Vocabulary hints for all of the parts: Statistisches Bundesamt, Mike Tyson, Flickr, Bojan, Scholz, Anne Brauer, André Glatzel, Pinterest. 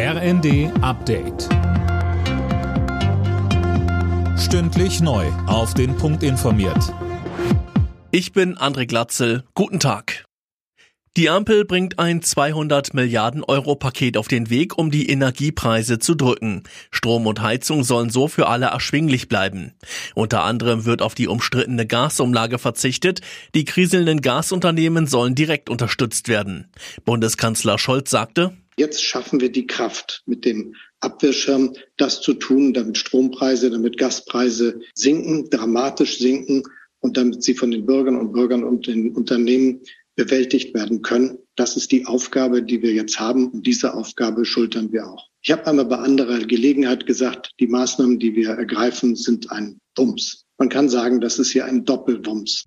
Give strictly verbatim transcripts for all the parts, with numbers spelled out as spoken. R N D Update. Stündlich neu auf den Punkt informiert. Ich bin André Glatzel. Guten Tag. Die Ampel bringt ein zweihundert Milliarden Euro Paket auf den Weg, um die Energiepreise zu drücken. Strom und Heizung sollen so für alle erschwinglich bleiben. Unter anderem wird auf die umstrittene Gasumlage verzichtet. Die kriselnden Gasunternehmen sollen direkt unterstützt werden. Bundeskanzler Scholz sagte: Jetzt schaffen wir die Kraft, mit dem Abwehrschirm das zu tun, damit Strompreise, damit Gaspreise sinken, dramatisch sinken und damit sie von den Bürgern und Bürgern und den Unternehmen bewältigt werden können. Das ist die Aufgabe, die wir jetzt haben, und diese Aufgabe schultern wir auch. Ich habe einmal bei anderer Gelegenheit gesagt, die Maßnahmen, die wir ergreifen, sind ein Wumms. Man kann sagen, das ist hier ein Doppelwumms.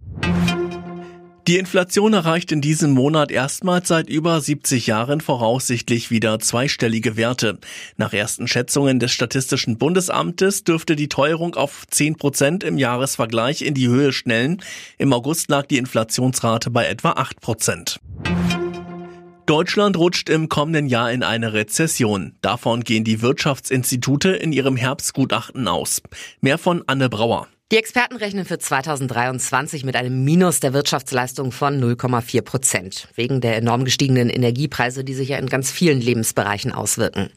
Die Inflation erreicht in diesem Monat erstmals seit über siebzig Jahren voraussichtlich wieder zweistellige Werte. Nach ersten Schätzungen des Statistischen Bundesamtes dürfte die Teuerung auf zehn Prozent im Jahresvergleich in die Höhe schnellen. Im August lag die Inflationsrate bei etwa acht Prozent. Deutschland rutscht im kommenden Jahr in eine Rezession. Davon gehen die Wirtschaftsinstitute in ihrem Herbstgutachten aus. Mehr von Anne Brauer. Die Experten rechnen für zweitausenddreiundzwanzig mit einem Minus der Wirtschaftsleistung von null Komma vier Prozent. Wegen der enorm gestiegenen Energiepreise, die sich ja in ganz vielen Lebensbereichen auswirken.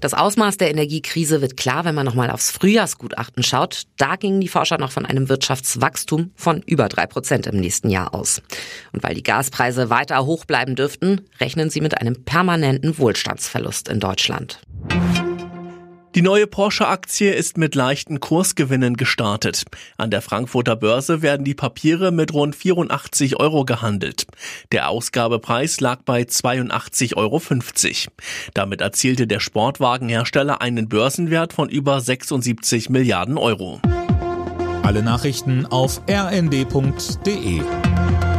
Das Ausmaß der Energiekrise wird klar, wenn man nochmal aufs Frühjahrsgutachten schaut. Da gingen die Forscher noch von einem Wirtschaftswachstum von über drei Prozent im nächsten Jahr aus. Und weil die Gaspreise weiter hoch bleiben dürften, rechnen sie mit einem permanenten Wohlstandsverlust in Deutschland. Die neue Porsche-Aktie ist mit leichten Kursgewinnen gestartet. An der Frankfurter Börse werden die Papiere mit rund vierundachtzig Euro gehandelt. Der Ausgabepreis lag bei zweiundachtzig Euro fünfzig. Damit erzielte der Sportwagenhersteller einen Börsenwert von über sechsundsiebzig Milliarden Euro. Alle Nachrichten auf r n d punkt d e.